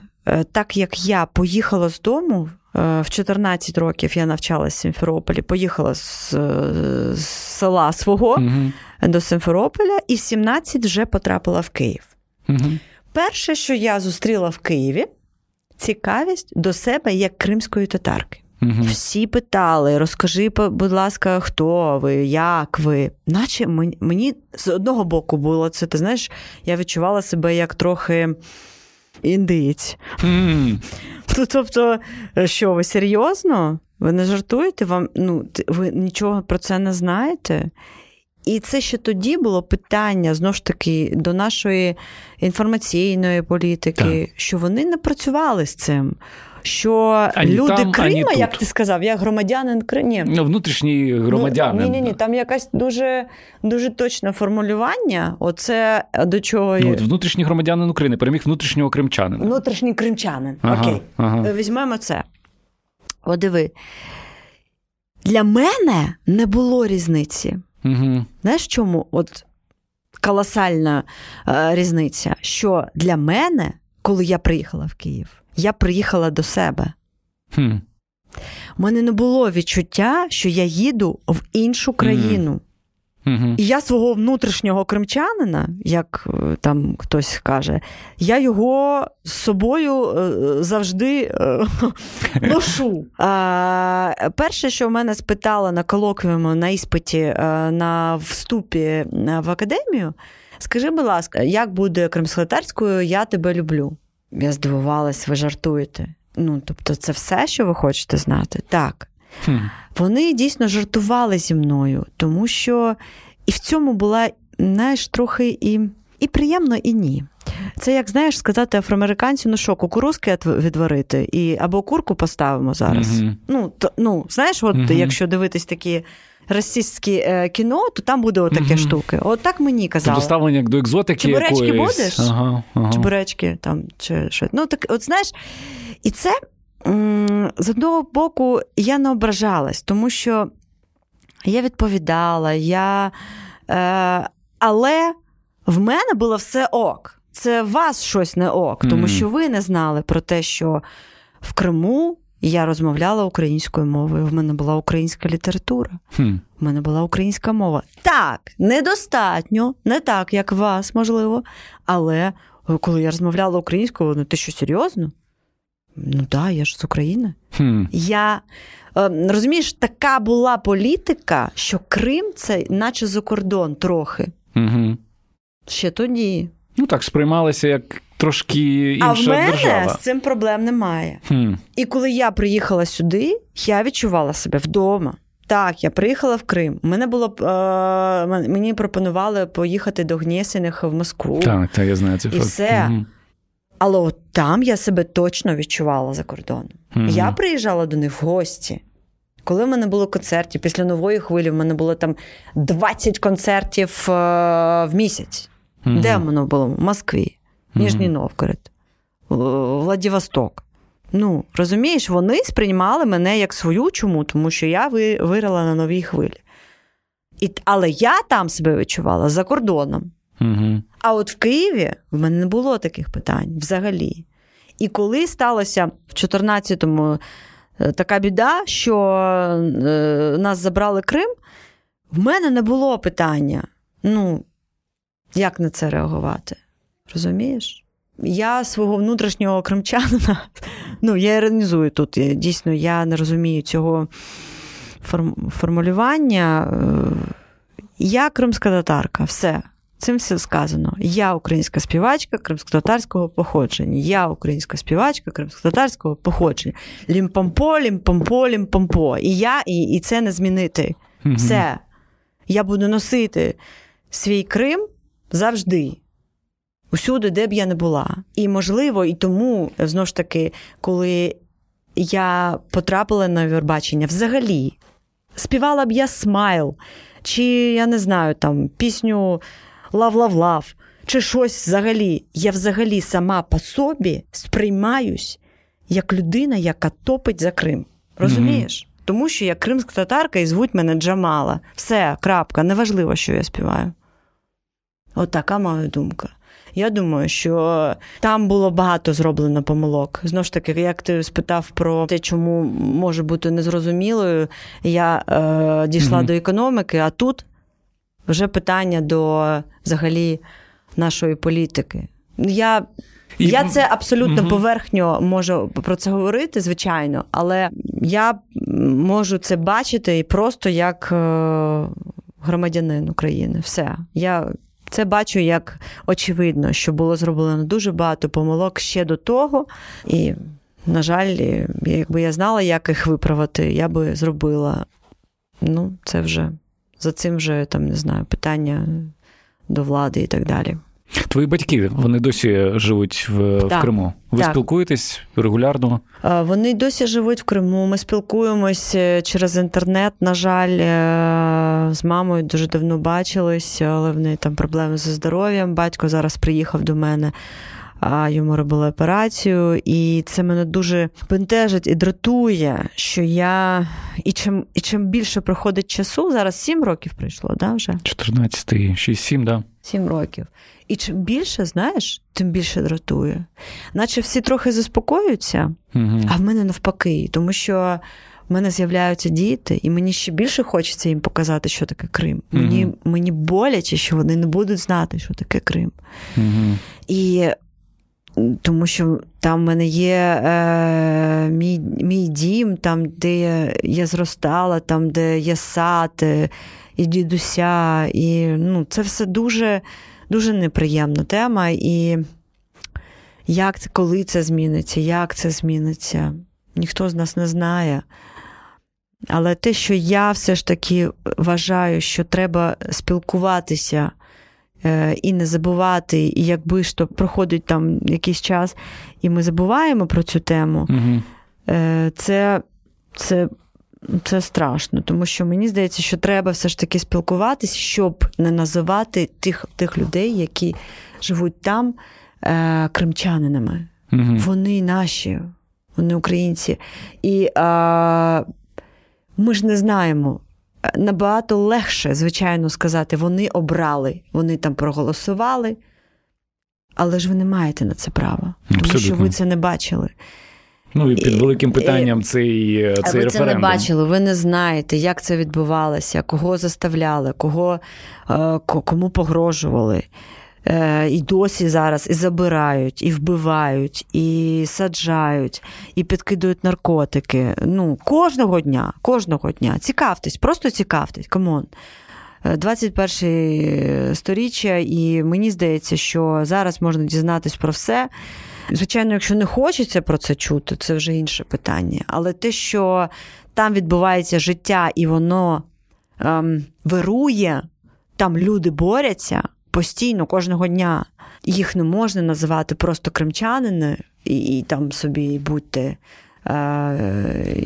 так як я поїхала з дому, в чотирнадцять років я навчалася в Сімферополі, поїхала з, з села свого mm-hmm. до Сімферополя, і в сімнадцять вже потрапила в Київ. Mm-hmm. Перше, що я зустріла в Києві, цікавість до себе як кримської татарки. Угу. Всі питали, розкажи, будь ласка, хто ви, як ви. Наче мені з одного боку було це, ти знаєш, я відчувала себе як трохи індиєць. Mm. Тобто, що ви, серйозно? Ви не жартуєте? Вам, ну, ви нічого про це не знаєте? І це ще тоді було питання, знову ж таки, до нашої інформаційної політики, так, що вони не працювали з цим. Що ані люди там, Крима, як ти сказав, я громадянин Криму. Ну, внутрішні громадяни. Ну, ні-ні-ні, там якесь дуже, дуже точне формулювання, оце до чого... Ну, внутрішній громадянин України переміг внутрішнього кримчанина. Внутрішній кримчанин, ага, окей. Ага. Візьмемо це. О, диви. Для мене не було різниці. Угу. Знаєш, чому? От колосальна е, різниця, що для мене, коли я приїхала в Київ, я приїхала до себе. Хм. У мене не було відчуття, що я їду в іншу країну. Mm-hmm. І я свого внутрішнього кримчанина, як там хтось каже, я його з собою завжди ношу. А, перше, що в мене спитала на колоквіумі, на іспиті, на вступі в академію, скажи, будь ласка, як буде кримськотатарською «Я тебе люблю»? Я здивувалась, ви жартуєте. Ну, тобто, це все, що ви хочете знати? Так. Хм. Вони дійсно жартували зі мною, тому що і в цьому була, знаєш, трохи і, і приємно, і ні. Це, як, знаєш, сказати афроамериканцю, ну що, кукурузки відварити, і або курку поставимо зараз. Угу. Ну, то, ну, знаєш, от, угу, якщо дивитись такі російське кіно, то там буде отакі mm-hmm. штуки. От так мені казали. Тобто ставлення до екзотики. Чебуречки якоїсь будеш? Ага, ага. Чебуречки там, чи що. Ну, так, от знаєш, і це, м- з одного боку, я не ображалась, тому що я відповідала, я... Е- але в мене було все ок. Це у вас щось не ок, тому mm-hmm. що ви не знали про те, що в Криму я розмовляла українською мовою, в мене була українська література, хм. в мене була українська мова. Так, недостатньо, не так, як вас, можливо, але коли я розмовляла українською, ну ти що, серйозно? Ну так, да, я ж з України. Хм. Я, розумієш, така була політика, що Крим – це наче за кордон трохи. Угу. Ще тоді. Ну так, сприймалися як... Трошки інша держава. А в мене держава. З цим проблем немає. Хм. І коли я приїхала сюди, я відчувала себе вдома. Так, я приїхала в Крим. Мене було, е- мені пропонували поїхати до Гнєсіних в Москву. Так, так, я знаю це. І все. Угу. Але от там я себе точно відчувала за кордоном. Угу. Я приїжджала до них в гості. Коли в мене було концерти, після нової хвилі в мене було там двадцять концертів е- в місяць. Угу. Де воно було? В Москві. Нижній Новгород, Владивосток. Ну, розумієш, вони сприймали мене як свою. Чому? Тому що я вирила на новій хвилі. І, але я там себе відчувала за кордоном. Угу. А от в Києві в мене не було таких питань взагалі. І коли сталося в чотирнадцятому така біда, що е, нас забрали Крим, в мене не було питання. Ну, як на це реагувати? Розумієш? Я свого внутрішнього кримчанина, ну, я іронізую тут, я, дійсно, я не розумію цього форм- формулювання. Я кримська татарка, все. Цим все сказано. Я українська співачка кримськотатарського походження. Я українська співачка кримськотатарського походження. Лімпампо, лімпампо, лімпампо. І я, і, і це не змінити. Все. Я буду носити свій Крим завжди. Усюди, де б я не була. І, можливо, і тому, знову ж таки, коли я потрапила на Євробачення, взагалі, співала б я «Смайл», чи, я не знаю, там, пісню «Лав-лав-лав», чи щось взагалі. Я взагалі сама по собі сприймаюсь як людина, яка топить за Крим. Розумієш? Mm-hmm. Тому що я кримська татарка і звуть мене Джамала. Все, крапка, неважливо, що я співаю. От така моя думка. Я думаю, що там було багато зроблено помилок. Знову ж таки, як ти спитав про те, чому може бути незрозумілою, я е, дійшла mm-hmm. до економіки, а тут вже питання до, взагалі, нашої політики. Я... Я це абсолютно mm-hmm. поверхньо можу про це говорити, звичайно, але я можу це бачити і просто як громадянин України. Все. Я це бачу як очевидно, що було зроблено дуже багато помилок ще до того. І, на жаль, якби я знала, як їх виправити, я би зробила. Ну, це вже, за цим вже, там, не знаю, питання до влади і так далі. Твої батьки, вони досі живуть в, в Криму. Ви так. спілкуєтесь регулярно? Вони досі живуть в Криму. Ми спілкуємось через інтернет, на жаль. З мамою дуже давно бачились, але в неї там проблеми зі здоров'ям. Батько зараз приїхав до мене, а йому робили операцію. І це мене дуже бентежить і дратує, що я... І чим, і чим більше проходить часу, зараз сім років прийшло, да, вже? чотирнадцятий, шість-сім, да. Сім років. І чим більше, знаєш, тим більше дратує. Наче всі трохи заспокоюються, угу. а в мене навпаки. Тому що в мене з'являються діти, і мені ще більше хочеться їм показати, що таке Крим. Угу. Мені, мені боляче, що вони не будуть знати, що таке Крим. Угу. І... Тому що там в мене є е, мій, мій дім, там, де я, я зростала, там, де є сад, і дідуся. І, ну, це все дуже, дуже неприємна тема. І як це, коли це зміниться, як це зміниться, ніхто з нас не знає. Але те, що я все ж таки вважаю, що треба спілкуватися і не забувати, і якби ж то проходить там якийсь час, і ми забуваємо про цю тему, угу. це, це, це страшно. Тому що мені здається, що треба все ж таки спілкуватися, щоб не називати тих, тих людей, які живуть там, кримчанинами. Угу. Вони наші, вони українці. І а, ми ж не знаємо. Набагато легше, звичайно, сказати, вони обрали, вони там проголосували, але ж ви не маєте на це права, абсолютно. Тому що ви це не бачили. Ну і під великим питанням і, цей, цей ви референдум. Ви це не бачили, ви не знаєте, як це відбувалося, кого заставляли, кого, кому погрожували. І досі зараз і забирають, і вбивають, і саджають, і підкидують наркотики. Ну, кожного дня, кожного дня. Цікавтесь, просто цікавтесь, камон. двадцять перше сторіччя, і мені здається, що зараз можна дізнатись про все. Звичайно, якщо не хочеться про це чути, це вже інше питання. Але те, що там відбувається життя, і воно ем, вирує, там люди борються, постійно, кожного дня. Їх не можна називати просто кримчанини і, і там собі будьте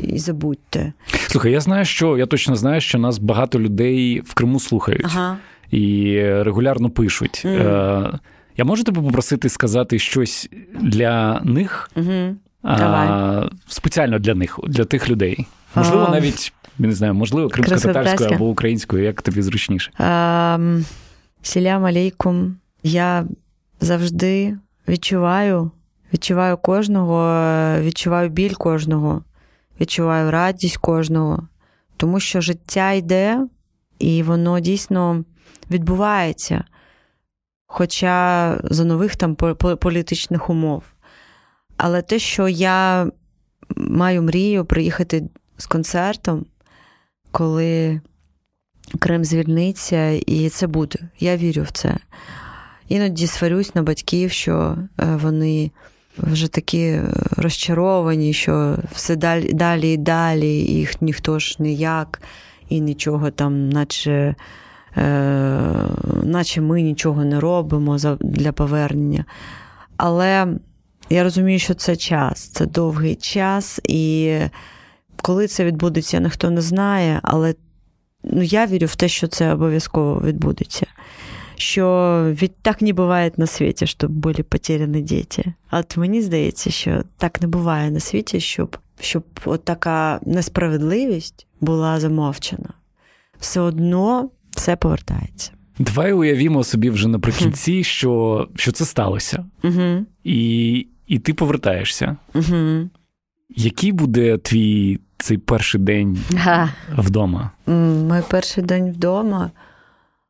і забудьте. Слухай, я знаю, що, я точно знаю, що нас багато людей в Криму слухають. Ага. І регулярно пишуть. Mm. Я можу тебе попросити сказати щось для них? Mm-hmm. А, спеціально для них, для тих людей. Можливо, oh. навіть, не знаю, можливо, кримсько-татарською або українською, як тобі зручніше. Um... Селям алейкум. Я завжди відчуваю, відчуваю кожного, відчуваю біль кожного, відчуваю радість кожного, тому що життя йде, і воно дійсно відбувається, хоча за нових там політичних умов. Але те, що я маю мрію приїхати з концертом, коли... Крим звільниться, і це буде. Я вірю в це. Іноді сварюсь на батьків, що вони вже такі розчаровані, що все далі, далі і далі, їх ніхто ж ніяк, і нічого там, наче, е, наче ми нічого не робимо для повернення. Але я розумію, що це час, це довгий час, і коли це відбудеться, ніхто не знає, але ну, я вірю в те, що це обов'язково відбудеться. Що від так не буває на світі, щоб були потеряні діти. А от мені здається, що так не буває на світі, щоб, щоб от така несправедливість була замовчена. Все одно все повертається. Давай уявімо собі вже наприкінці, що, що це сталося. Угу. І, і ти повертаєшся. Угу. Який буде твій цей перший день а. вдома? Мій перший день вдома?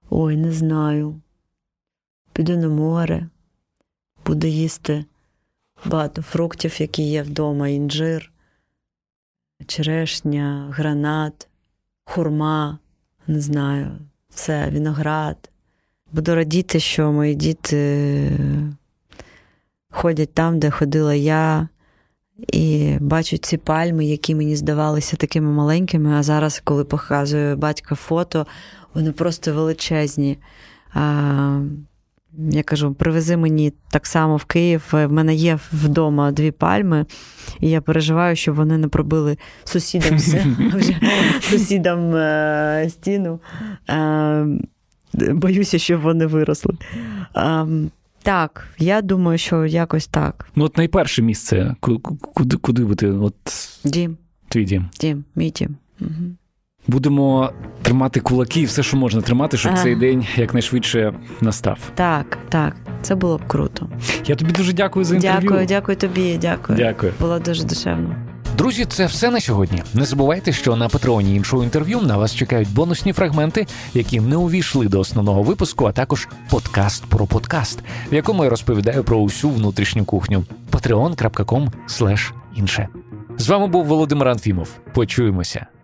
Ой, не знаю. Піду на море. буду їсти багато фруктів, які є вдома, інжир, черешня, гранат, хурма, не знаю, все, виноград. Буду радіти, що мої діти ходять там, де ходила я, і бачу ці пальми, які мені здавалися такими маленькими, а зараз, коли показує батька фото, вони просто величезні. А, я кажу, привези мені так само в Київ, в мене є вдома дві пальми, і я переживаю, щоб вони не пробили сусідам, сусідам стіну. Боюся, щоб вони виросли. Так, я думаю, що якось так. Ну, от найперше місце, куди, куди би ти? От... Дім. Твій дім. Дім, мій дім. Угу. Будемо тримати кулаки і все, що можна тримати, щоб а. цей день якнайшвидше настав. Так, так. Це було б круто. Я тобі дуже дякую за інтерв'ю. Дякую, дякую тобі, дякую. Дякую. Було дуже душевно. Друзі, це все на сьогодні. Не забувайте, що на Патреоні іншого інтерв'ю на вас чекають бонусні фрагменти, які не увійшли до основного випуску, а також подкаст про подкаст, в якому я розповідаю про усю внутрішню кухню. патреон крапка ком слеш інше. З вами був Володимир Анфімов. Почуємося.